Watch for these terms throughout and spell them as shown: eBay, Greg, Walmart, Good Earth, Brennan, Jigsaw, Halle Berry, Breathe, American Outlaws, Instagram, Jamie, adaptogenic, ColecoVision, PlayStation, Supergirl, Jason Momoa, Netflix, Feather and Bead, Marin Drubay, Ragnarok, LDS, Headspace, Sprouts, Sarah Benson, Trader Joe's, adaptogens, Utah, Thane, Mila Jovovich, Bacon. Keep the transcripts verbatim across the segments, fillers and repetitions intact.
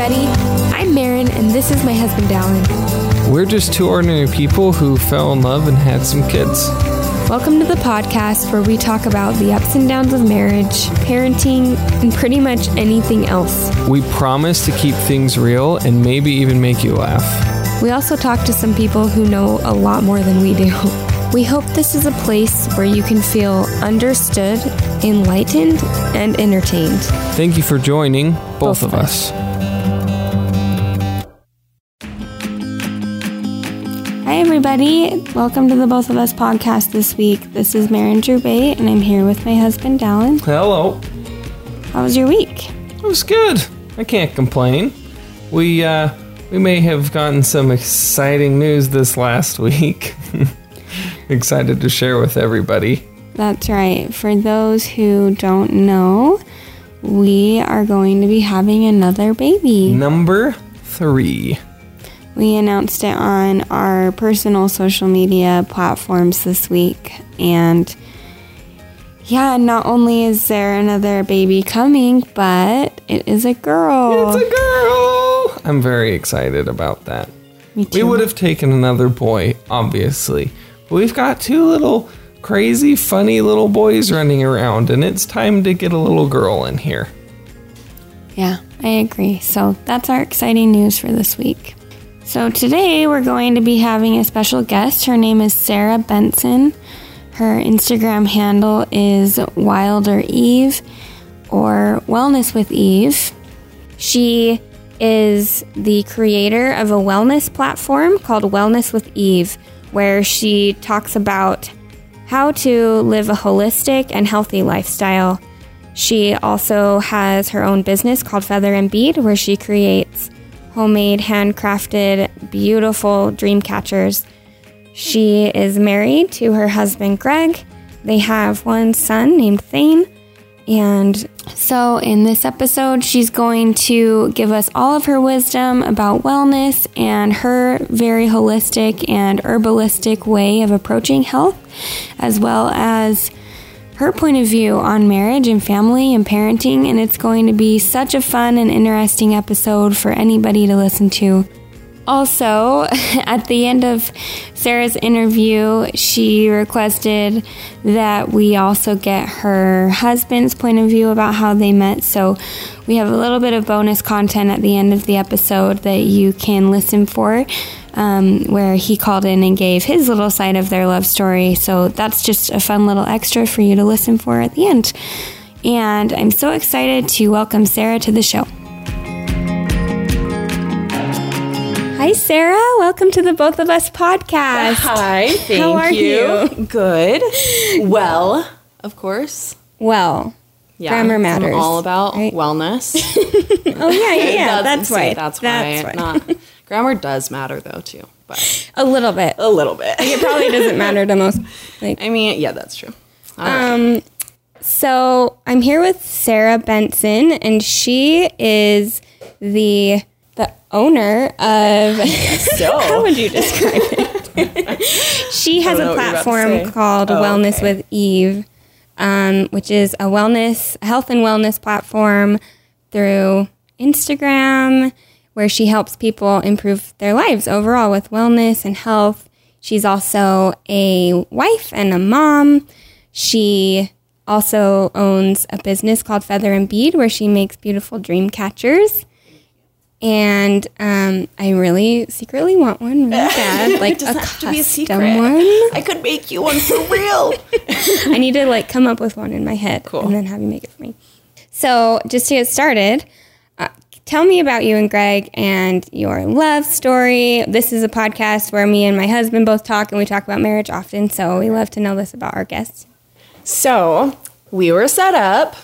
everybody. I'm Marin, and this is my husband, Dallin. We're just two ordinary people who fell in love and had some kids. Welcome to the podcast where we talk about the ups and downs of marriage, parenting, and pretty much anything else. We promise to keep things real and maybe even make you laugh. We also talk to some people who know a lot more than we do. We hope this is a place where you can feel understood, enlightened, and entertained. Thank you for joining both, both of us. Hi, everybody. Welcome to the Both of Us podcast this week. This is Marin Drubay, and I'm here with my husband, Dallin. Hello. How was your week? It was good. I can't complain. We, uh, we may have gotten some exciting news this last week. Excited to share with everybody. That's right. For those who don't know, we are going to be having another baby. Number three. We announced it on our personal social media platforms this week. And yeah, not only is there another baby coming, but it is a girl. It's a girl! I'm very excited about that. Me too. We would have taken another boy, obviously. We've got two little crazy, funny little boys running around, and it's time to get a little girl in here. Yeah, I agree. So that's our exciting news for this week. So today we're going to be having a special guest. Her name is Sarah Benson. Her Instagram handle is Wilder Eve or Wellness with Eve. She is the creator of a wellness platform called Wellness with Eve, where she talks about how to live a holistic and healthy lifestyle. She also has her own business called Feather and Bead, where she creates homemade, handcrafted, beautiful dream catchers. She is married to her husband, Greg. They have one son named Thane. And so in this episode, she's going to give us all of her wisdom about wellness and her very holistic and herbalistic way of approaching health, as well as her point of view on marriage and family and parenting. And it's going to be such a fun and interesting episode for anybody to listen to. Also, at the end of Sarah's interview, she requested that we also get her husband's point of view about how they met. So we have a little bit of bonus content at the end of the episode that you can listen for, um, where he called in and gave his little side of their love story. So that's just a fun little extra for you to listen for at the end. And I'm so excited to welcome Sarah to the show. Hi, Sarah. Welcome to the Both of Us podcast. Hi, thank you. How are you? you? Good. Well, of course. Well. Yeah. Grammar matters. I'm all about right? wellness. Oh, yeah, yeah, yeah. That's, that's, why. that's why. That's why. Not, grammar does matter, though, too. But a little bit. A little bit. Like, it probably doesn't matter to most. Like, I mean, yeah, that's true. All um, right. So I'm here with Sarah Benson, and she is the... the owner of, so. How would you describe it? She has a platform called oh, Wellness okay. with Eve, um, which is a wellness, health and wellness platform through Instagram, where she helps people improve their lives overall with wellness and health. She's also a wife and a mom. She also owns a business called Feather and Bead, where she makes beautiful dream catchers. And um, I really secretly want one really bad, like a custom one. I could make you one for real. I need to like come up with one in my head cool. and then have you make it for me. So just to get started, uh, tell me about you and Greg and your love story. This is a podcast where me and my husband both talk, and we talk about marriage often, so we love to know this about our guests. So we were set up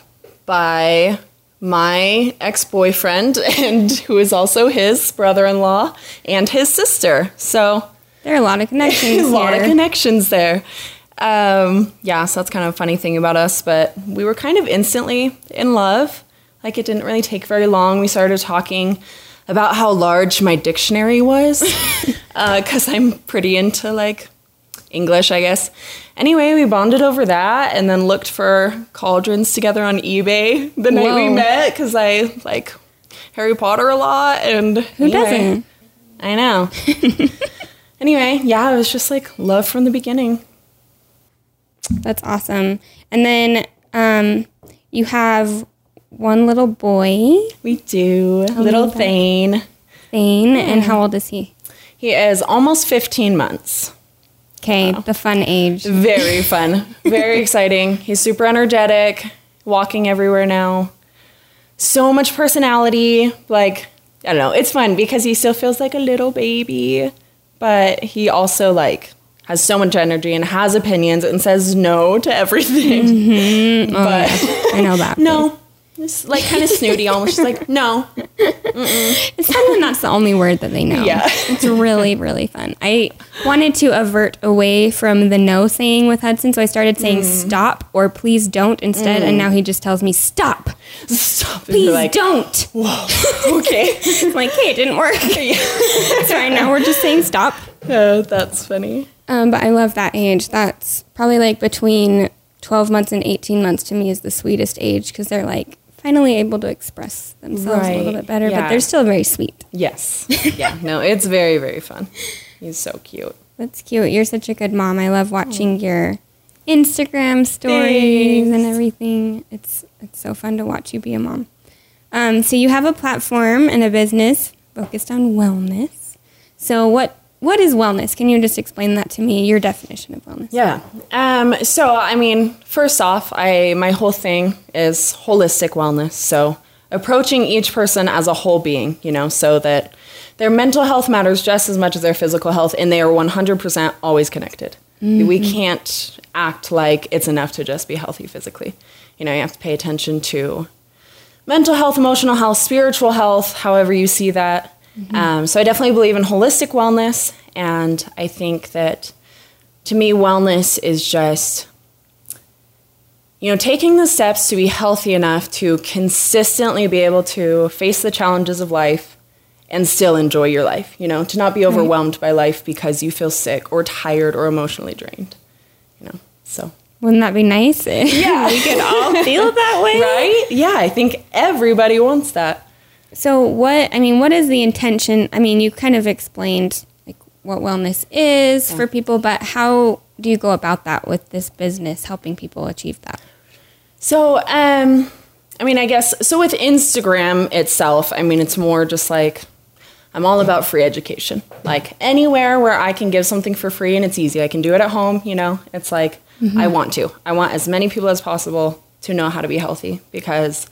by... my ex-boyfriend, and who is also his brother-in-law, and his sister. So there are a lot of connections. a lot here. of connections there. Um, yeah, so that's kind of a funny thing about us, but we were kind of instantly in love. Like, it didn't really take very long. We started talking about how large my dictionary was, because uh, I'm pretty into like English, I guess. Anyway, we bonded over that and then looked for cauldrons together on eBay the night Whoa. we met, because I like Harry Potter a lot, and who anyway, doesn't? I know. Anyway, yeah, it was just like love from the beginning. That's awesome. And then um, you have one little boy. We do. How little Thane. Thane. And how old is he? He is almost fifteen months. Okay, wow. The fun age. Very fun. Very exciting. He's super energetic, walking everywhere now. So much personality. Like, I don't know. It's fun because he still feels like a little baby, but he also, like, has so much energy and has opinions and says no to everything. Mm-hmm. But oh, I know that. No. It's like kind of snooty almost. She's like, no. Mm-mm. It's fun when that's the only word that they know. Yeah. It's really, really fun. I wanted to avert away from the no saying with Hudson, so I started saying mm. stop or please don't instead, mm. and now he just tells me stop. Stop. Please like, don't. Whoa. Okay. I'm like, hey, it didn't work. So right now we're just saying stop. Oh, that's funny. Um, but I love that age. That's probably like between twelve months and eighteen months to me is the sweetest age because they're like, finally able to express themselves right. a little bit better, yeah. but they're still very sweet. Yes. Yeah. No, it's very, very fun. He's so cute. That's cute. You're such a good mom. I love watching oh. your Instagram stories Thanks. And everything. It's it's so fun to watch you be a mom. Um, so you have a platform and a business focused on wellness. So what what is wellness? Can you just explain that to me, your definition of wellness? Yeah. Um, so, I mean, first off, I my whole thing is holistic wellness. So approaching each person as a whole being, you know, so that their mental health matters just as much as their physical health, and they are one hundred percent always connected. Mm-hmm. We can't act like it's enough to just be healthy physically. You know, you have to pay attention to mental health, emotional health, spiritual health, however you see that. Mm-hmm. Um, so I definitely believe in holistic wellness, and I think that, to me, wellness is just, you know, taking the steps to be healthy enough to consistently be able to face the challenges of life and still enjoy your life, you know, to not be overwhelmed right. by life because you feel sick or tired or emotionally drained, you know, so. Wouldn't that be nice? Yeah, we could all feel that way. Right? Yeah, I think everybody wants that. So what, I mean, what is the intention? I mean, you kind of explained like what wellness is yeah. for people, but how do you go about that with this business, helping people achieve that? So, um, I mean, I guess, so with Instagram itself, I mean, it's more just like, I'm all about free education. Like anywhere where I can give something for free and it's easy. I can do it at home, you know, it's like, mm-hmm. I want to. I want as many people as possible to know how to be healthy because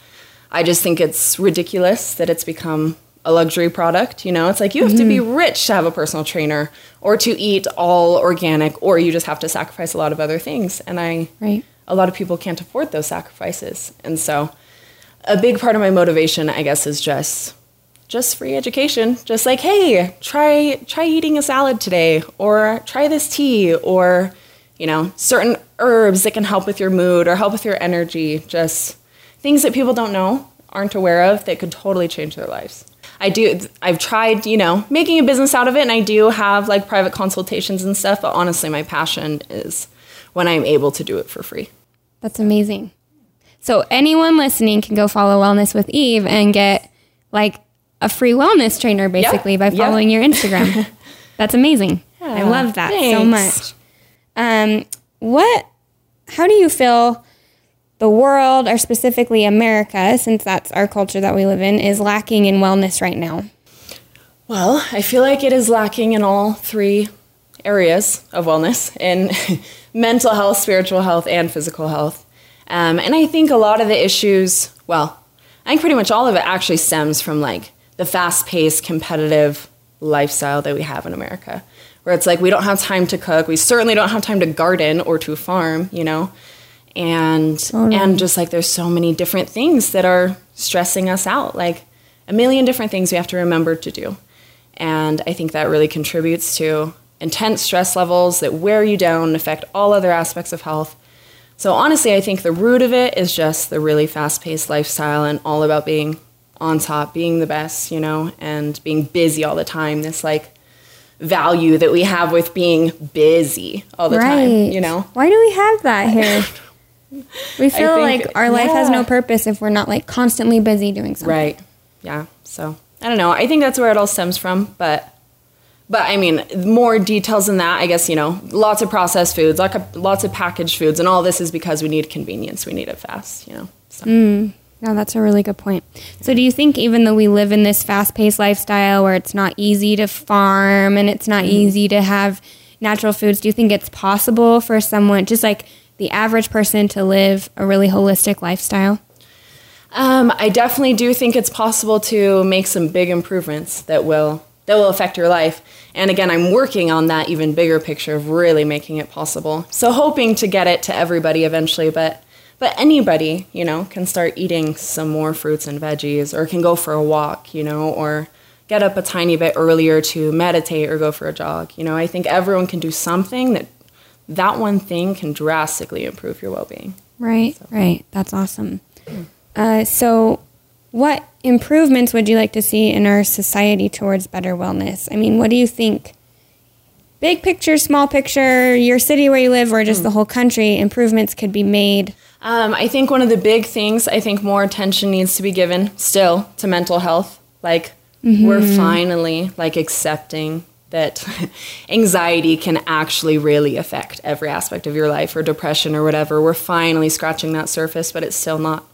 I just think it's ridiculous that it's become a luxury product. You know, it's like you have mm-hmm. to be rich to have a personal trainer or to eat all organic, or you just have to sacrifice a lot of other things. And I, right. a lot of people can't afford those sacrifices. And so a big part of my motivation, I guess, is just, just free education. Just like, hey, try, try eating a salad today, or try this tea, or, you know, certain herbs that can help with your mood or help with your energy. Just things that people don't know, aren't aware of, that could totally change their lives. I do, I've tried, you know, making a business out of it, and I do have like private consultations and stuff, but honestly, my passion is when I'm able to do it for free. That's amazing. So anyone listening can go follow Wellness with Eve and get like a free wellness trainer basically yeah, by following yeah. your Instagram. That's amazing. Yeah, I love that thanks. so much. Um, what, how do you feel the world, or specifically America, since that's our culture that we live in, is lacking in wellness right now? Well, I feel like it is lacking in all three areas of wellness, in mental health, spiritual health, and physical health. Um, and I think a lot of the issues, well, I think pretty much all of it actually stems from like the fast-paced, competitive lifestyle that we have in America, where it's like we don't have time to cook. We certainly don't have time to garden or to farm, you know? And totally. and just like there's so many different things that are stressing us out, like a million different things we have to remember to do. And I think that really contributes to intense stress levels that wear you down and affect all other aspects of health. So honestly, I think the root of it is just the really fast-paced lifestyle and all about being on top, being the best, you know, and being busy all the time. This like value that we have with being busy all the right. time, you know. Why do we have that here? We feel think, like our life yeah. has no purpose if we're not like constantly busy doing something. Right. yeah. So I don't know. I think that's where it all stems from. But but I mean, more details than that, I guess, you know, lots of processed foods, lots of, lots of packaged foods. And all this is because we need convenience. We need it fast, you know. So. Mm. No, that's a really good point. So do you think even though we live in this fast-paced lifestyle where it's not easy to farm and it's not mm. easy to have natural foods, do you think it's possible for someone, just like the average person, to live a really holistic lifestyle? Um, I definitely do think it's possible to make some big improvements that will that will affect your life. And again, I'm working on that even bigger picture of really making it possible. So hoping to get it to everybody eventually, but But anybody, you know, can start eating some more fruits and veggies, or can go for a walk, you know, or get up a tiny bit earlier to meditate or go for a jog. You know, I think everyone can do something. That that one thing can drastically improve your well-being. Right, so. Right. That's awesome. Uh, so what improvements would you like to see in our society towards better wellness? I mean, what do you think? Big picture, small picture, your city where you live, or just mm. the whole country, improvements could be made? Um, I think one of the big things, I think more attention needs to be given still to mental health. Like, mm-hmm. we're finally, like, accepting that anxiety can actually really affect every aspect of your life, or depression or whatever. We're finally scratching that surface, but it's still not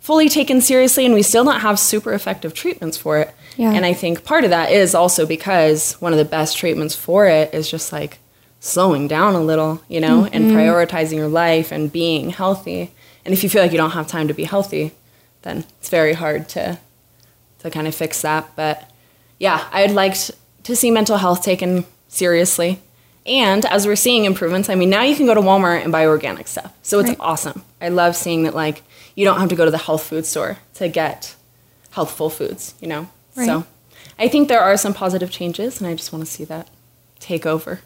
fully taken seriously, and we still don't have super effective treatments for it. Yeah. And I think part of that is also because one of the best treatments for it is just, like, slowing down a little, you know, mm-hmm. and prioritizing your life and being healthy. And if you feel like you don't have time to be healthy, then it's very hard to to kind of fix that. But yeah, I'd like to see mental health taken seriously. And as we're seeing improvements, I mean, now you can go to Walmart and buy organic stuff. So it's right. awesome. I love seeing that, like, you don't have to go to the health food store to get healthful foods, you know. Right. So I think there are some positive changes, and I just want to see that take over.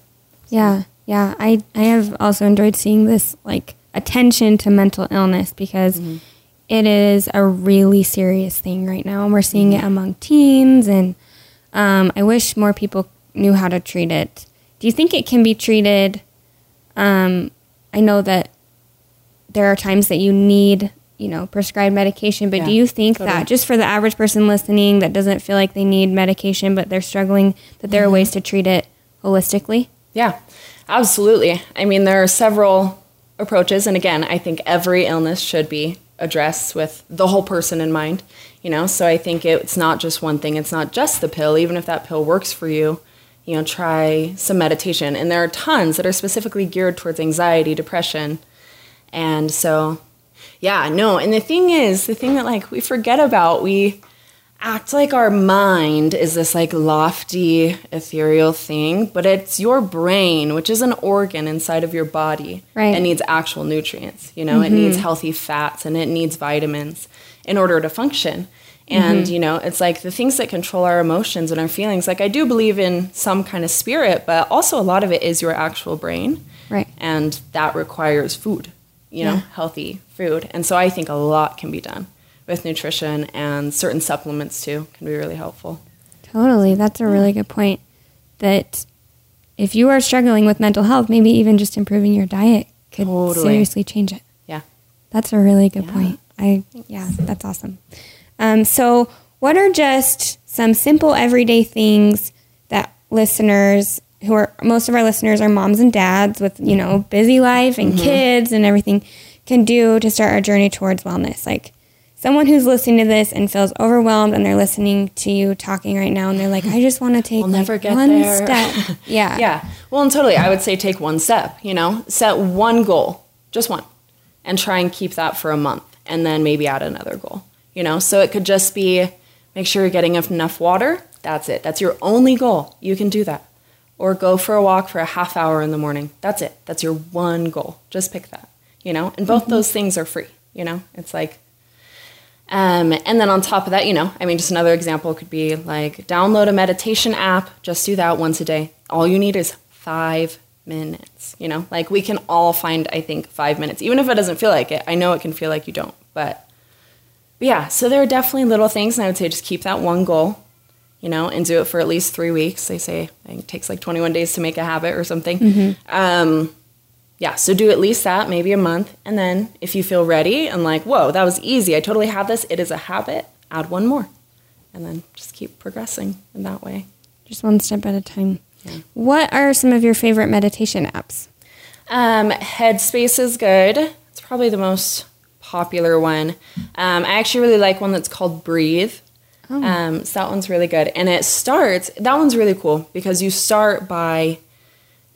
Yeah, yeah. I, I have also enjoyed seeing this, like, attention to mental illness, because mm-hmm. it is a really serious thing right now, and we're seeing mm-hmm. it among teens, and um, I wish more people knew how to treat it. Do you think it can be treated? Um, I know that there are times that you need, you know, prescribed medication, but yeah, do you think totally. that just for the average person listening that doesn't feel like they need medication but they're struggling, that there mm-hmm. are ways to treat it holistically? Yeah, absolutely. I mean, there are several approaches, and again, I think every illness should be addressed with the whole person in mind, you know, so I think it's not just one thing. It's not just the pill. Even if that pill works for you, you know, try some meditation, and there are tons that are specifically geared towards anxiety, depression, and so... Yeah, no, and the thing is, the thing that, like, we forget about, we act like our mind is this, like, lofty, ethereal thing, but it's your brain, which is an organ inside of your body, right. that needs actual nutrients, you know, mm-hmm. it needs healthy fats, and it needs vitamins in order to function, and, mm-hmm. you know, it's, like, the things that control our emotions and our feelings, like, I do believe in some kind of spirit, but also a lot of it is your actual brain, right? And that requires food. You know, yeah. healthy food. And so I think a lot can be done with nutrition, and certain supplements too can be really helpful. Totally. That's a really good point, that if you are struggling with mental health, maybe even just improving your diet could totally. seriously change it. Yeah. That's a really good yeah. point. I Yeah, that's awesome. Um, so what are just some simple everyday things that listeners... who are, most of our listeners are moms and dads with, you know, busy life and mm-hmm. kids and everything, can do to start our journey towards wellness? Like, someone who's listening to this and feels overwhelmed, and they're listening to you talking right now, and they're like, I just want to take we'll never like, get one there. step. Yeah. Yeah. Well, and totally, I would say take one step, you know, set one goal, just one, and try and keep that for a month, and then maybe add another goal, you know? So it could just be, make sure you're getting enough water. That's it. That's your only goal. You can do that. Or go for a walk for a half hour in the morning. That's it. That's your one goal. Just pick that, you know? And both mm-hmm. those things are free, you know? It's like, um, and then on top of that, you know, I mean, just another example could be like, download a meditation app. Just do that once a day. All you need is five minutes, you know? Like, we can all find, I think, five minutes. Even if it doesn't feel like it, I know it can feel like you don't. But, but yeah, so there are definitely little things. And I would say just keep that one goal, you know, and do it for at least three weeks. They say I think it takes like twenty-one days to make a habit or something. Mm-hmm. Um, yeah, so do at least that, maybe a month. And then if you feel ready and like, whoa, that was easy, I totally have this, it is a habit, add one more. and then just keep progressing in that way. Just one step at a time. Yeah. What are some of your favorite meditation apps? Um, Headspace is good. It's probably the most popular one. Um, I actually really like one that's called Breathe. Oh. Um, so that one's really good. And it starts, that one's really cool because you start by,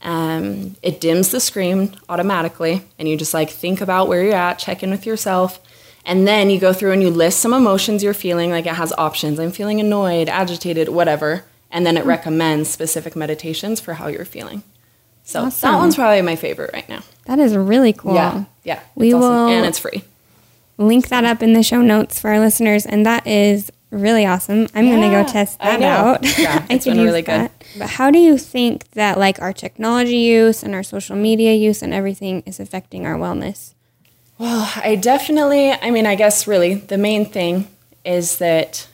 um, it dims the screen automatically and you just like think about where you're at, check in with yourself. And then you go through and you list some emotions you're feeling. Like it has options. I'm feeling annoyed, agitated, whatever. And then it mm-hmm. recommends specific meditations for how you're feeling. So awesome. That one's probably my favorite right now. That is really cool. Yeah. Yeah. We awesome. will. And it's free. Link that up in the show notes for our listeners. And that is really awesome. I'm yeah, going to go test that I out. Yeah, it's I been really good. That. But how do you think that like our technology use and our social media use and everything is affecting our wellness? Well, I definitely, I mean, I guess really the main thing is that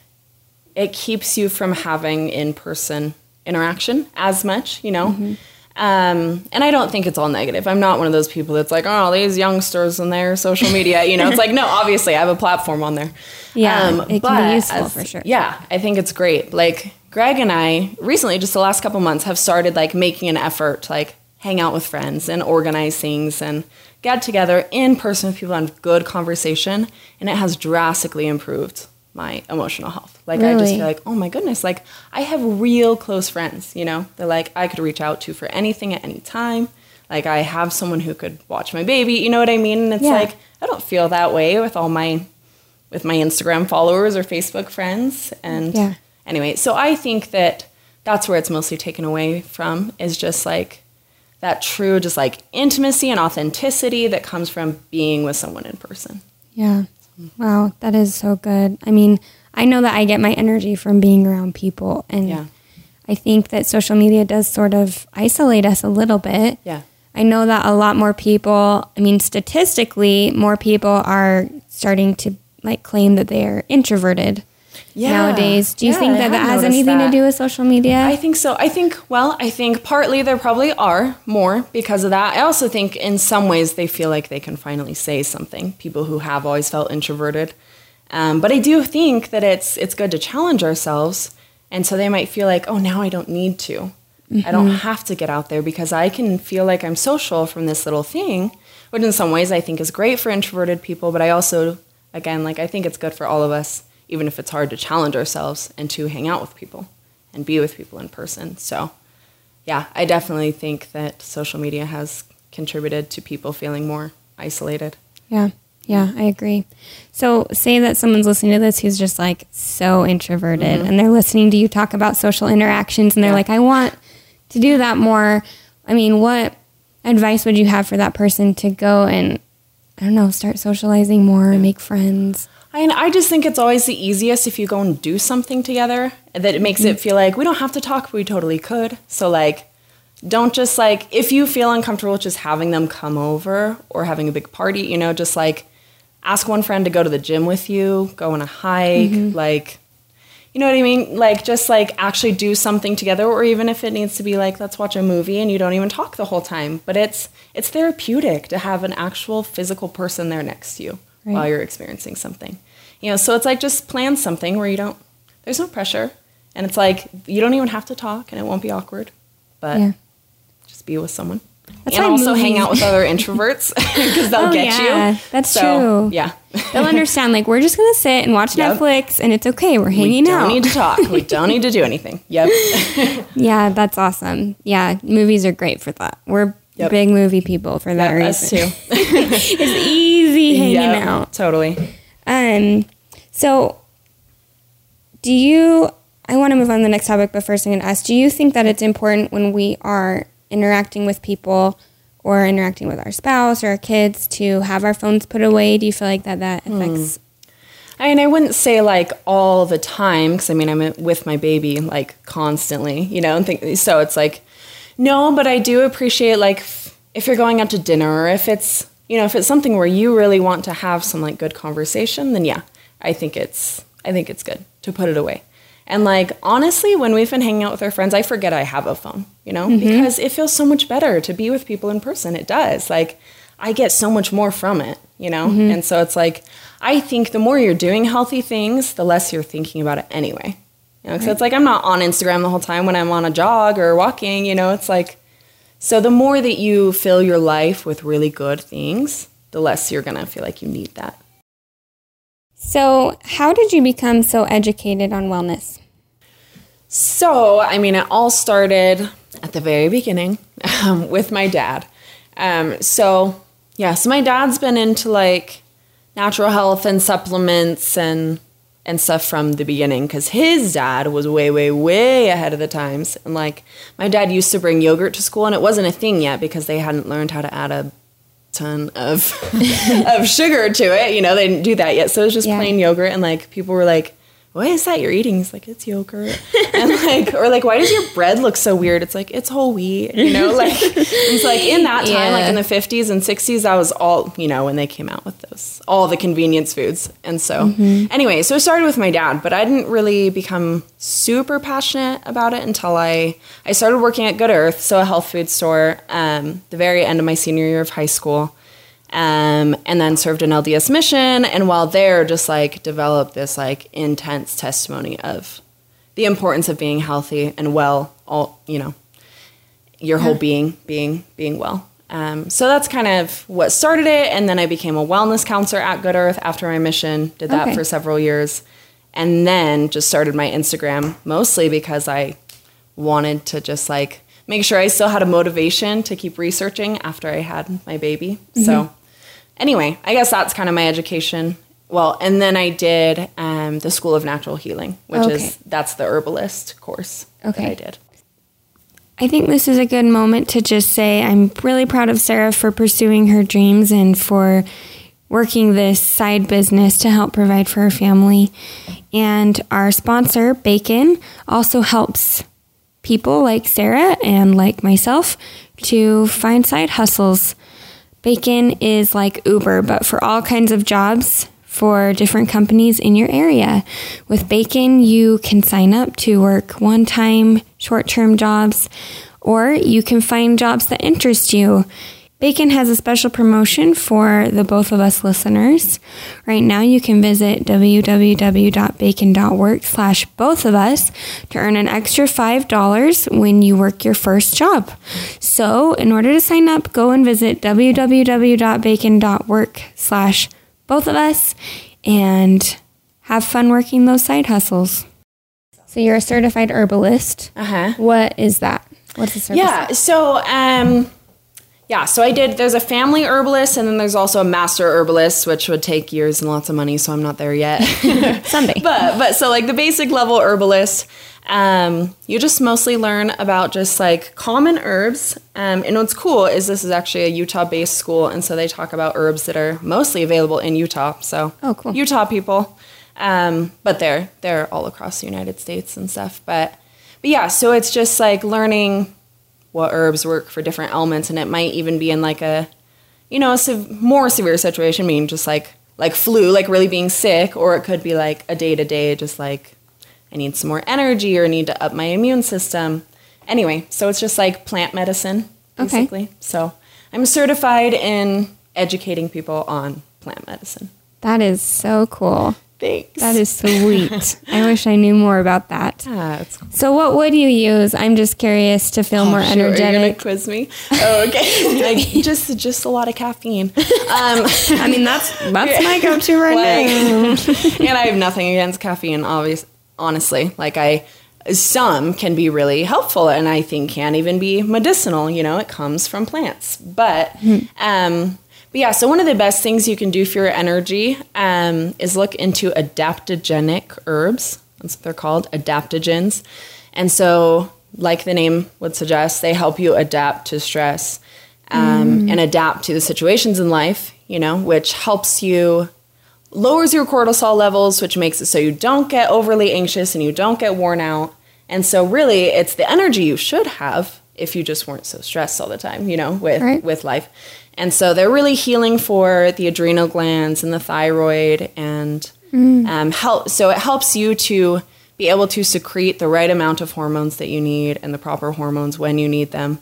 it keeps you from having in-person interaction as much, you know? Mm-hmm. Um, and I don't think it's all negative. I'm not one of those people that's like, oh, these youngsters and their social media, you know, it's like, no, obviously I have a platform on there. Yeah, um, it can be useful as, for sure. Yeah, I think it's great. Like Greg and I recently, just the last couple months, have started like making an effort to like hang out with friends and organize things and get together in person with people and have good conversation. And it has drastically improved my emotional health. Like really? I just feel like, oh my goodness, like I have real close friends, you know, they're like, I could reach out to for anything at any time. Like I have someone who could watch my baby, you know what I mean? And it's yeah. like, I don't feel that way with all my, with my Instagram followers or Facebook friends. And yeah. anyway, so I think that that's where it's mostly taken away from is just like that true, just like intimacy and authenticity that comes from being with someone in person. Yeah. Wow, that is so good. I mean, I know that I get my energy from being around people. And yeah. I think that social media does sort of isolate us a little bit. Yeah. I know that a lot more people, I mean, statistically, more people are starting to like claim that they are introverted yeah. nowadays. Do you yeah, think that that has anything that. to do with social media? I think so. I think, well, I think partly there probably are more because of that. I also think in some ways they feel like they can finally say something, people who have always felt introverted. Um, but I do think that it's it's good to challenge ourselves. And so they might feel like, oh, now I don't need to. Mm-hmm. I don't have to get out there because I can feel like I'm social from this little thing, which in some ways I think is great for introverted people. But I also, again, like I think it's good for all of us, even if it's hard to challenge ourselves and to hang out with people and be with people in person. So, yeah, I definitely think that social media has contributed to people feeling more isolated. Yeah. Yeah, I agree. So say that someone's listening to this who's just like so introverted mm-hmm. and they're listening to you talk about social interactions and they're yeah. like, I want to do that more. I mean, what advice would you have for that person to go and, I don't know, start socializing more, yeah. make friends? I mean, I just think it's always the easiest if you go and do something together that it makes mm-hmm. it feel like we don't have to talk, but we totally could. So like, don't just like, if you feel uncomfortable with just having them come over or having a big party, you know, just like, ask one friend to go to the gym with you, go on a hike, mm-hmm. like, you know what I mean? Like, just like actually do something together, or even if it needs to be like, let's watch a movie and you don't even talk the whole time. But it's it's therapeutic to have an actual physical person there next to you right. while you're experiencing something. You know, so it's like just plan something where you don't, there's no pressure. And it's like, you don't even have to talk and it won't be awkward, but yeah. just be with someone. That's and also movies. Hang out with other introverts because they'll oh, get yeah. you. That's so, true. Yeah. They'll understand. Like, we're just going to sit and watch yep. Netflix and it's okay. We're hanging we out. We don't need to talk. We don't need to do anything. Yep. Yeah, that's awesome. Yeah, movies are great for that. We're yep. big movie people for that yep, reason. Us too. It's easy hanging yep, out. Totally. Um. So do you, I want to move on to the next topic, but first I'm going to ask, do you think that it's important when we are interacting with people or interacting with our spouse or our kids to have our phones put away? Do you feel like that that affects? Hmm. I mean, I wouldn't say like all the time because I mean, I'm with my baby like constantly, you know, and think, so it's like, no, but I do appreciate like f- if you're going out to dinner or if it's, you know, if it's something where you really want to have some like good conversation, then yeah, I think it's, I think it's good to put it away. And like, honestly, when we've been hanging out with our friends, I forget I have a phone, you know, mm-hmm. because it feels so much better to be with people in person. It does. Like, I get so much more from it, you know? Mm-hmm. And so it's like, I think the more you're doing healthy things, the less you're thinking about it anyway. You know, 'cause right. it's like, I'm not on Instagram the whole time when I'm on a jog or walking, you know, it's like, so the more that you fill your life with really good things, the less you're going to feel like you need that. So how did you become so educated on wellness? So, I mean, it all started at the very beginning um, with my dad. Um, so, yeah, so my dad's been into, like, natural health and supplements and and stuff from the beginning, because his dad was way, way, way ahead of the times. And, like, my dad used to bring yogurt to school, and it wasn't a thing yet because they hadn't learned how to add a ton of of sugar to it. You know, they didn't do that yet. So it was just yeah. plain yogurt, and, like, people were like, what is that you're eating? He's like, it's yogurt. And like, or like, why does your bread look so weird? It's like, it's whole wheat, you know, like, it's like in that time, yeah. like in the fifties and sixties, that was all, you know, when they came out with those, all the convenience foods. And so mm-hmm. anyway, so it started with my dad, but I didn't really become super passionate about it until I, I started working at Good Earth. So a health food store, um, the very end of my senior year of high school. Um, and then served an L D S mission. And while there, just like developed this like intense testimony of the importance of being healthy and well, all, you know, your yeah. whole being, being, being well. Um, so that's kind of what started it. And then I became a wellness counselor at Good Earth after my mission, did that okay. for several years. And then just started my Instagram mostly because I wanted to just like make sure I still had a motivation to keep researching after I had my baby. Mm-hmm. So anyway, I guess that's kind of my education. Well, and then I did um, the School of Natural Healing, which okay. is, that's the herbalist course okay. that I did. I think this is a good moment to just say I'm really proud of Sarah for pursuing her dreams and for working this side business to help provide for her family. And our sponsor, Bacon, also helps people like Sarah and like myself to find side hustles. Bacon is like Uber, but for all kinds of jobs for different companies in your area. With Bacon, you can sign up to work one-time, short-term jobs, or you can find jobs that interest you. Bacon has a special promotion for the both of us listeners. Right now, you can visit www.bacon.work slash both of us to earn an extra five dollars when you work your first job. So in order to sign up, go and visit www.bacon.work slash both of us and have fun working those side hustles. So you're a certified herbalist. Uh-huh. What is that? What's the service? Yeah, so... um. Yeah, so I did, there's a family herbalist, and then there's also a master herbalist, which would take years and lots of money, so I'm not there yet. Someday. But, but so like the basic level herbalist, um, you just mostly learn about just like common herbs. Um, and what's cool is this is actually a Utah-based school, and so they talk about herbs that are mostly available in Utah. So oh, cool. Utah people, um, but they're, they're all across the United States and stuff. But, but yeah, so it's just like learning what herbs work for different ailments, and it might even be in like a, you know, a sev- more severe situation, I mean, just like like flu, like really being sick, or it could be like a day-to-day, just like I need some more energy or need to up my immune system. Anyway, so it's just like plant medicine, basically. Okay. So I'm certified in educating people on plant medicine. That is so cool. Thanks. That is sweet. I wish I knew more about that. Yeah, it's cool. So what would you use? I'm just curious to feel oh, more sure. energetic. Are you going to quiz me? Oh, okay. Like, just just a lot of caffeine. Um, I mean, that's that's my go-to right like, now. And I have nothing against caffeine, obviously, honestly. Like, I some can be really helpful, and I think can even be medicinal. You know, it comes from plants. But... Hmm. Um, But yeah, so one of the best things you can do for your energy um, is look into adaptogenic herbs. That's what they're called, adaptogens. And so, like the name would suggest, they help you adapt to stress um, mm. and adapt to the situations in life, you know, which helps you, lowers your cortisol levels, which makes it so you don't get overly anxious and you don't get worn out. And so really, it's the energy you should have if you just weren't so stressed all the time, you know, with, right. with life. And so they're really healing for the adrenal glands and the thyroid and mm. um, help. So it helps you to be able to secrete the right amount of hormones that you need and the proper hormones when you need them.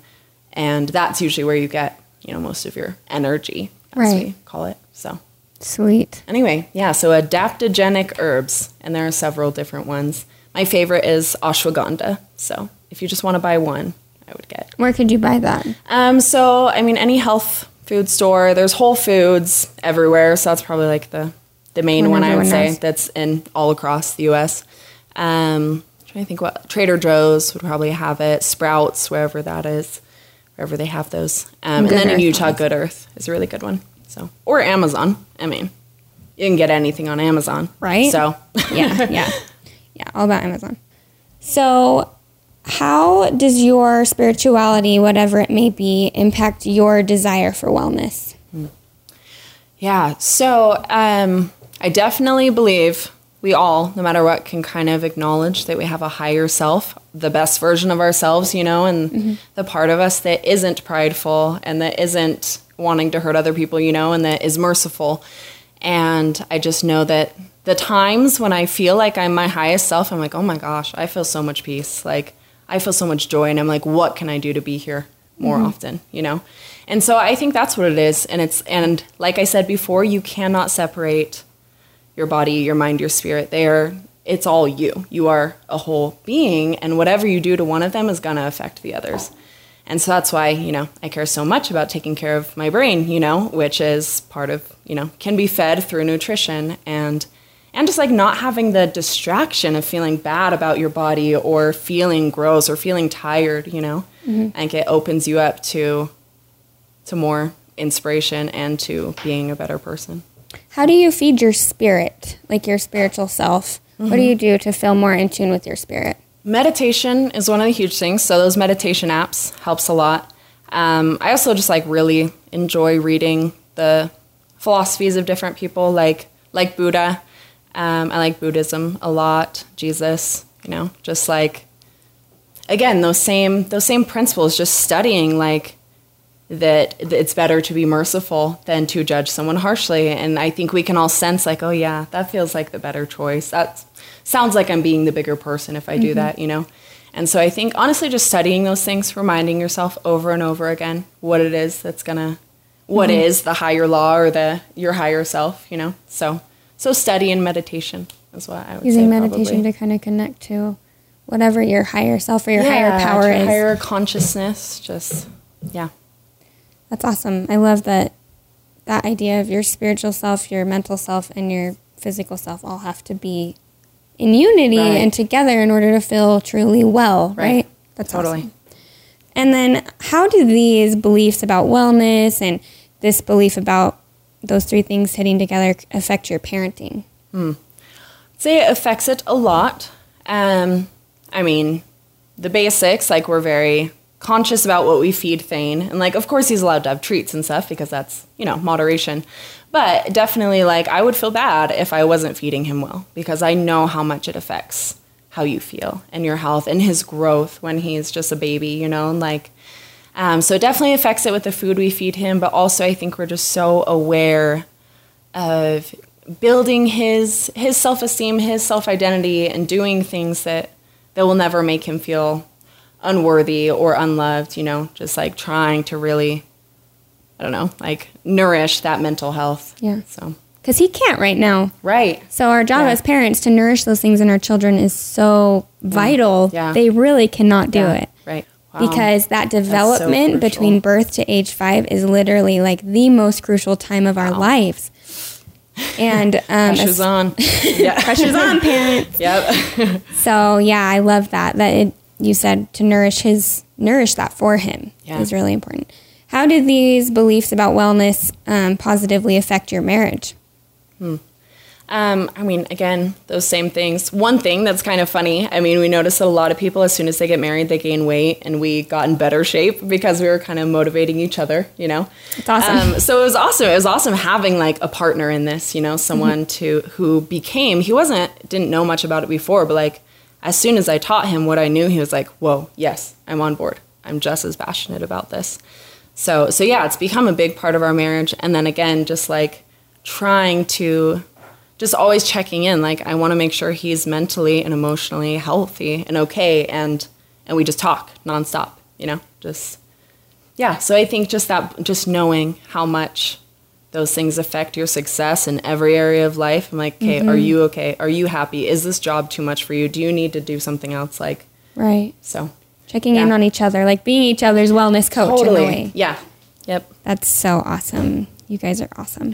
And that's usually where you get you know, most of your energy, as right. we call it. So sweet. Anyway, yeah, so adaptogenic herbs, and there are several different ones. My favorite is ashwagandha. So if you just want to buy one, I would get. Where could you buy that? Um, so, I mean, any health food store. There's Whole Foods everywhere, so that's probably like the, the main one, one I would say knows. That's in all across the U S Um, I'm trying to think what Trader Joe's would probably have it. Sprouts, wherever that is, wherever they have those. Um, and then in Utah, Good Earth is a really good one. So, or Amazon. I mean, you can get anything on Amazon, right? So yeah, yeah, yeah. All about Amazon. So, how does your spirituality, whatever it may be, impact your desire for wellness? Yeah, so um, I definitely believe we all, no matter what, can kind of acknowledge that we have a higher self, the best version of ourselves, you know, and mm-hmm. the part of us that isn't prideful and that isn't wanting to hurt other people, you know, and that is merciful. And I just know that the times when I feel like I'm my highest self, I'm like, oh my gosh, I feel so much peace. Like, I feel so much joy, and I'm like, what can I do to be here more mm-hmm. often, you know? And so I think that's what it is. And it's, and like I said before, you cannot separate your body, your mind, your spirit. They are, it's all you. You are a whole being, and whatever you do to one of them is going to affect the others. And so that's why, you know, I care so much about taking care of my brain, you know, which is part of, you know, can be fed through nutrition, and And just like not having the distraction of feeling bad about your body or feeling gross or feeling tired, you know, mm-hmm. I think it opens you up to to more inspiration and to being a better person. How do you feed your spirit, like your spiritual self? Mm-hmm. What do you do to feel more in tune with your spirit? Meditation is one of the huge things. So those meditation apps helps a lot. Um, I also just like really enjoy reading the philosophies of different people like like Buddha. Um, I like Buddhism a lot, Jesus, you know, just like, again, those same those same principles, just studying like that it's better to be merciful than to judge someone harshly. And I think we can all sense like, oh yeah, that feels like the better choice. That sounds like I'm being the bigger person if I do mm-hmm. that, you know. And so I think honestly just studying those things, reminding yourself over and over again what it is that's going to, what mm-hmm. is the higher law or the your higher self, you know, so... So study and meditation is what I would Using say. Using meditation probably. To kind of connect to whatever your higher self or your yeah, higher power your is. Higher consciousness, just, yeah. That's awesome. I love that that idea of your spiritual self, your mental self, and your physical self all have to be in unity right. and together in order to feel truly well, right? right? That's totally. Awesome. And then how do these beliefs about wellness and this belief about those three things hitting together affect your parenting? Hmm. I'd say it affects it a lot. Um, I mean, the basics, like we're very conscious about what we feed Thane. And like, of course he's allowed to have treats and stuff because that's, you know, moderation. But definitely like I would feel bad if I wasn't feeding him well because I know how much it affects how you feel and your health and his growth when he's just a baby, you know, and like, Um, so it definitely affects it with the food we feed him, but also I think we're just so aware of building his his self-esteem, his self-identity, and doing things that, that will never make him feel unworthy or unloved, you know, just like trying to really, I don't know, like nourish that mental health. Yeah. So. Because he can't right now. Right. So our job yeah. as parents to nourish those things in our children is so yeah. vital. Yeah. They really cannot do yeah. it. Right. Wow. Because that development so between birth to age five is literally like the most crucial time of our wow. lives. And um, pressure's on. Yeah. Pressure's on, parents. Yep. So yeah, I love that. That it, you said to nourish his nourish that for him yeah. is really important. How did these beliefs about wellness um, positively affect your marriage? Hmm. Um, I mean, again, those same things. One thing that's kind of funny, I mean, we noticed that a lot of people, as soon as they get married, they gain weight, and we got in better shape because we were kind of motivating each other, you know? It's awesome. Um, so it was awesome. It was awesome having, like, a partner in this, you know, someone mm-hmm. to who became, he wasn't, didn't know much about it before, but, like, as soon as I taught him what I knew, he was like, whoa, yes, I'm on board. I'm just as passionate about this. So, so yeah, it's become a big part of our marriage. And then, again, just, like, trying to... just always checking in. Like, I want to make sure he's mentally and emotionally healthy and okay. And, and we just talk nonstop, you know, just yeah, so I think just that, just knowing how much those things affect your success in every area of life. I'm like, okay, mm-hmm. are you okay? Are you happy? Is this job too much for you? Do you need to do something else? Like, right. So checking yeah. in on each other, like being each other's wellness coach. Totally. In a way. Yeah. Yep. That's so awesome. You guys are awesome.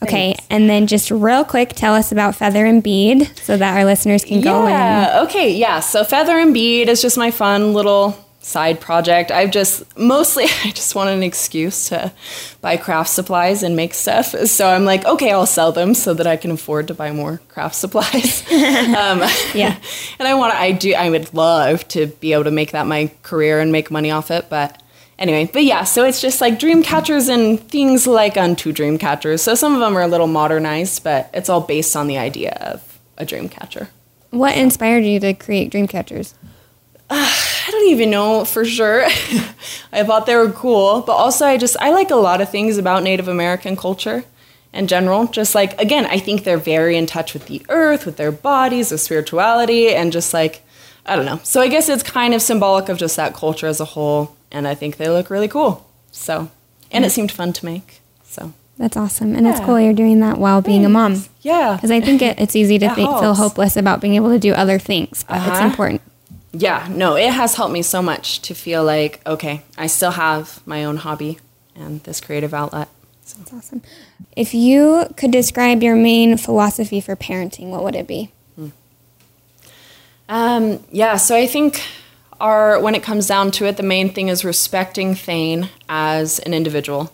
Okay, thanks. And then just real quick, tell us about Feather and Bead so that our listeners can go in. Yeah, okay, yeah. So Feather and Bead is just my fun little side project. I've just, mostly, I just want an excuse to buy craft supplies and make stuff. So I'm like, okay, I'll sell them so that I can afford to buy more craft supplies. um, yeah. And I want to, I do, I would love to be able to make that my career and make money off it, but... Anyway, but yeah, so it's just like dream catchers and things like unto dream catchers. So some of them are a little modernized, but it's all based on the idea of a dream catcher. What inspired you to create dream catchers? Uh, I don't even know for sure. I thought they were cool, but also I just, I like a lot of things about Native American culture in general. Just like, again, I think they're very in touch with the earth, with their bodies, with spirituality, and just like, I don't know. So I guess it's kind of symbolic of just that culture as a whole. And I think they look really cool. So, and it seemed fun to make. So that's awesome. And yeah. It's cool you're doing that while being Thanks. A mom. Yeah. Because I think it, it's easy to it think, feel hopeless about being able to do other things. But uh-huh. It's important. Yeah. No, it has helped me so much to feel like, okay, I still have my own hobby and this creative outlet. So. That's awesome. If you could describe your main philosophy for parenting, what would it be? Hmm. Um, yeah. So I think... Are, when it comes down to it, the main thing is respecting Thane as an individual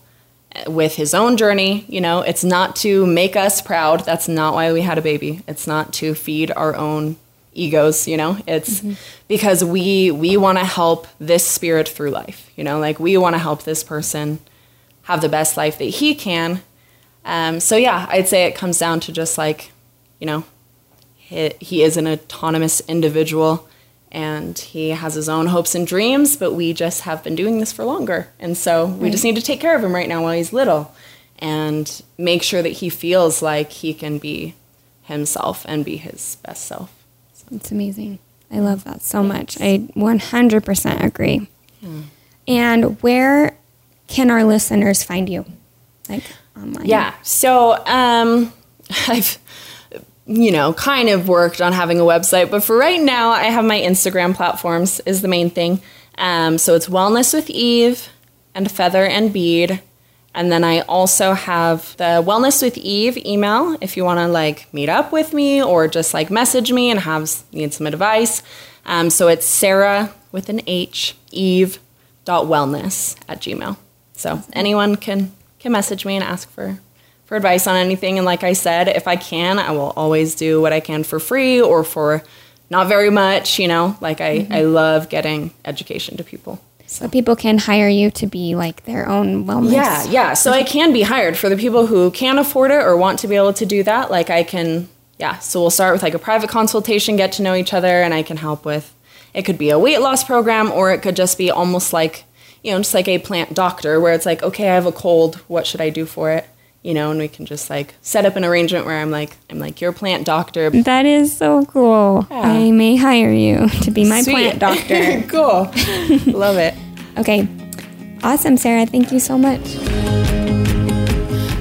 with his own journey. You know, it's not to make us proud. That's not why we had a baby. It's not to feed our own egos, you know. It's mm-hmm. because we we want to help this spirit through life, you know. Like, we want to help this person have the best life that he can. Um, so, yeah, I'd say it comes down to just, like, you know, he, he is an autonomous individual. And he has his own hopes and dreams, but we just have been doing this for longer. And so we right. just need to take care of him right now while he's little and make sure that he feels like he can be himself and be his best self. So. It's amazing. I love that so much. I one hundred percent agree. Hmm. And where can our listeners find you? Like online? Yeah. So um, I've... you know, kind of worked on having a website. But for right now, I have my Instagram platforms is the main thing. Um, so it's Wellness with Eve and Feather and Bead. And then I also have the Wellness with Eve email if you want to, like, meet up with me or just, like, message me and have need some advice. Um, so it's Sarah with an H, Eve dot wellness at Gmail. So anyone can, can message me and ask for for advice on anything. And like I said, if I can, I will always do what I can for free or for not very much, you know, like I, mm-hmm. I love getting education to people. So. so people can hire you to be like their own wellness. Yeah. Yeah. So I can be hired for the people who can afford it or want to be able to do that. Like I can, yeah. So we'll start with like a private consultation, get to know each other, and I can help with, it could be a weight loss program, or it could just be almost like, you know, just like a plant doctor where it's like, okay, I have a cold. What should I do for it? You know, and we can just like set up an arrangement where I'm like, I'm like your plant doctor. That is so cool. Yeah. I may hire you to be my Sweet. Plant doctor. Cool. Love it. Okay. Awesome, Sarah. Thank you so much.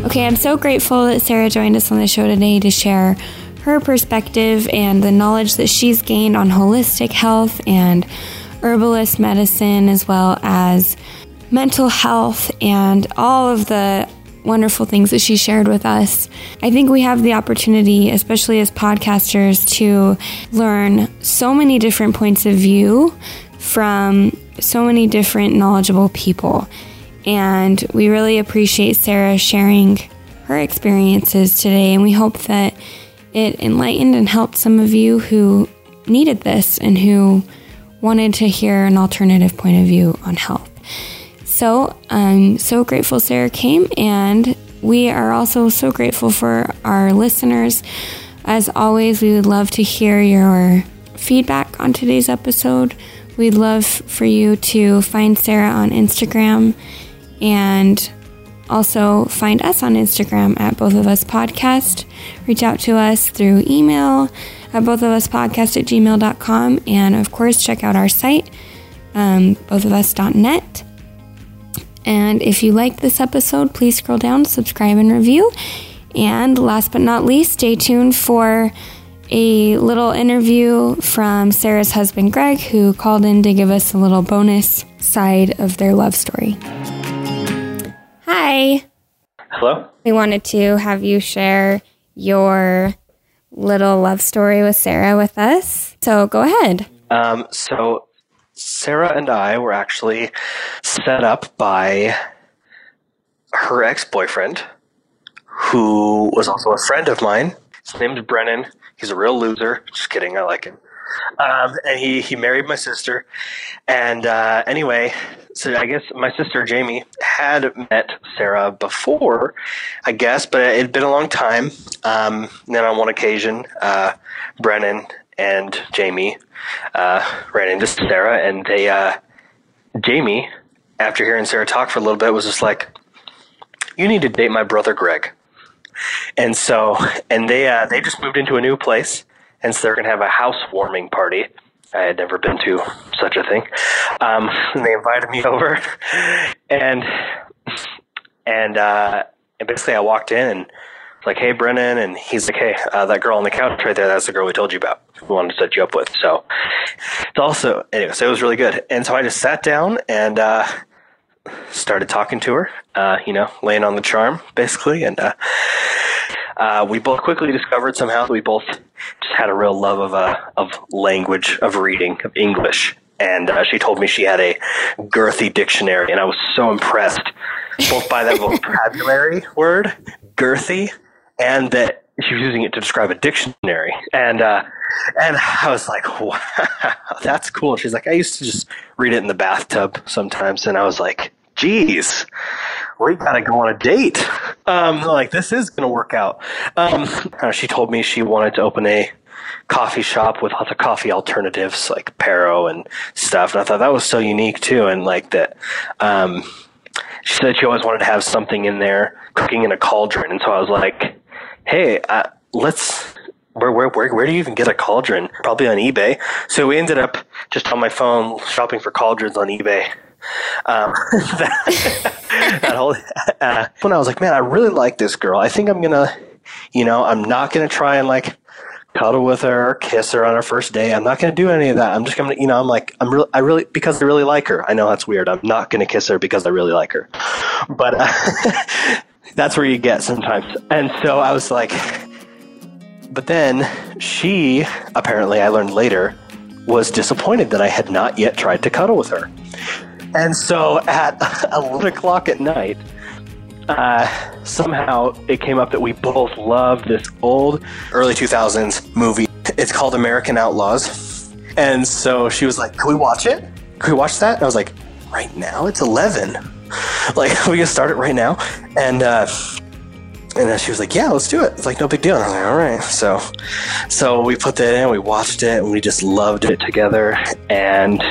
Okay. I'm so grateful that Sarah joined us on the show today to share her perspective and the knowledge that she's gained on holistic health and herbalist medicine, as well as mental health and all of the wonderful things that she shared with us. I think we have the opportunity, especially as podcasters, to learn so many different points of view from so many different knowledgeable people. And we really appreciate Sarah sharing her experiences today. And we hope that it enlightened and helped some of you who needed this and who wanted to hear an alternative point of view on health. So I'm so grateful Sarah came, and we are also so grateful for our listeners. As always, we would love to hear your feedback on today's episode. We'd love for you to find Sarah on Instagram and also find us on Instagram at Both of Us Podcast. Reach out to us through email at both of us podcast at gmail dot com. And of course, check out our site, um, both of us dot net. And if you liked this episode, please scroll down, subscribe, and review. And last but not least, stay tuned for a little interview from Sarah's husband, Greg, who called in to give us a little bonus side of their love story. Hi. Hello. We wanted to have you share your little love story with Sarah with us. So go ahead. Um, so Sarah and I were actually set up by her ex-boyfriend, who was also a friend of mine. His name's Brennan. He's a real loser. Just kidding. I like him. Um, and he, he married my sister. And uh, anyway, so I guess my sister, Jamie, had met Sarah before, I guess, but it had been a long time. Um, and then on one occasion, uh, Brennan and Jamie uh, ran into Sarah. And they, uh, Jamie, after hearing Sarah talk for a little bit, was just like, "You need to date my brother, Greg." And so, and they uh, they just moved into a new place, and so they're going to have a housewarming party. I had never been to such a thing. Um, and they invited me over, and and uh, and basically I walked in and was like, "Hey, Brennan," and he's like, "Hey, uh, that girl on the couch right there, that's the girl we told you about. We wanted to set you up with." So it's also, anyway, so it was really good. And so I just sat down and uh, started talking to her, uh, you know, laying on the charm, basically, and uh, uh, we both quickly discovered somehow that we both just had a real love of uh, of language, of reading, of English, and uh, she told me she had a girthy dictionary, and I was so impressed, both by that vocabulary word, girthy, and that she was using it to describe a dictionary, and uh, and I was like, "Wow, that's cool." She's like, "I used to just read it in the bathtub sometimes," and I was like, "Geez, we gotta go on a date." Um, like, this is gonna work out. Um, she told me she wanted to open a coffee shop with lots of coffee alternatives like Paro and stuff, and I thought that was so unique too. And like that, um, she said she always wanted to have something in there cooking in a cauldron, and so I was like, "Hey, uh, let's." Where, where where where do you even get a cauldron? Probably on eBay. So we ended up just on my phone shopping for cauldrons on eBay. Um, that, that whole uh, when I was like, "Man, I really like this girl. I think I'm gonna, you know, I'm not gonna try and like cuddle with her or kiss her on our first day. I'm not gonna do any of that. I'm just gonna, you know, I'm like, I'm really, I really because I really like her. I know that's weird. I'm not gonna kiss her because I really like her, but uh, that's where you get sometimes. And so I was like. But then she, apparently I learned later, was disappointed that I had not yet tried to cuddle with her. And so at eleven o'clock at night, uh, somehow it came up that we both loved this old early two thousands movie. It's called American Outlaws. And so she was like, "Can we watch it? Can we watch that?" And I was like, "Right now? It's eleven. Like, we can start it right now." And, uh... And then she was like, "Yeah, let's do it. It's like no big deal." And I was like, "All right." So, so we put that in, we watched it, and we just loved it together. And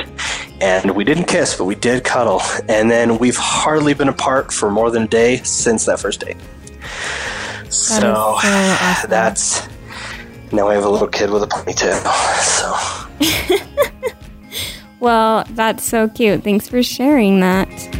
and we didn't kiss, but we did cuddle. And then we've hardly been apart for more than a day since that first date. That so, so awesome. That's now I have a little kid with a ponytail. So, well, that's so cute. Thanks for sharing that.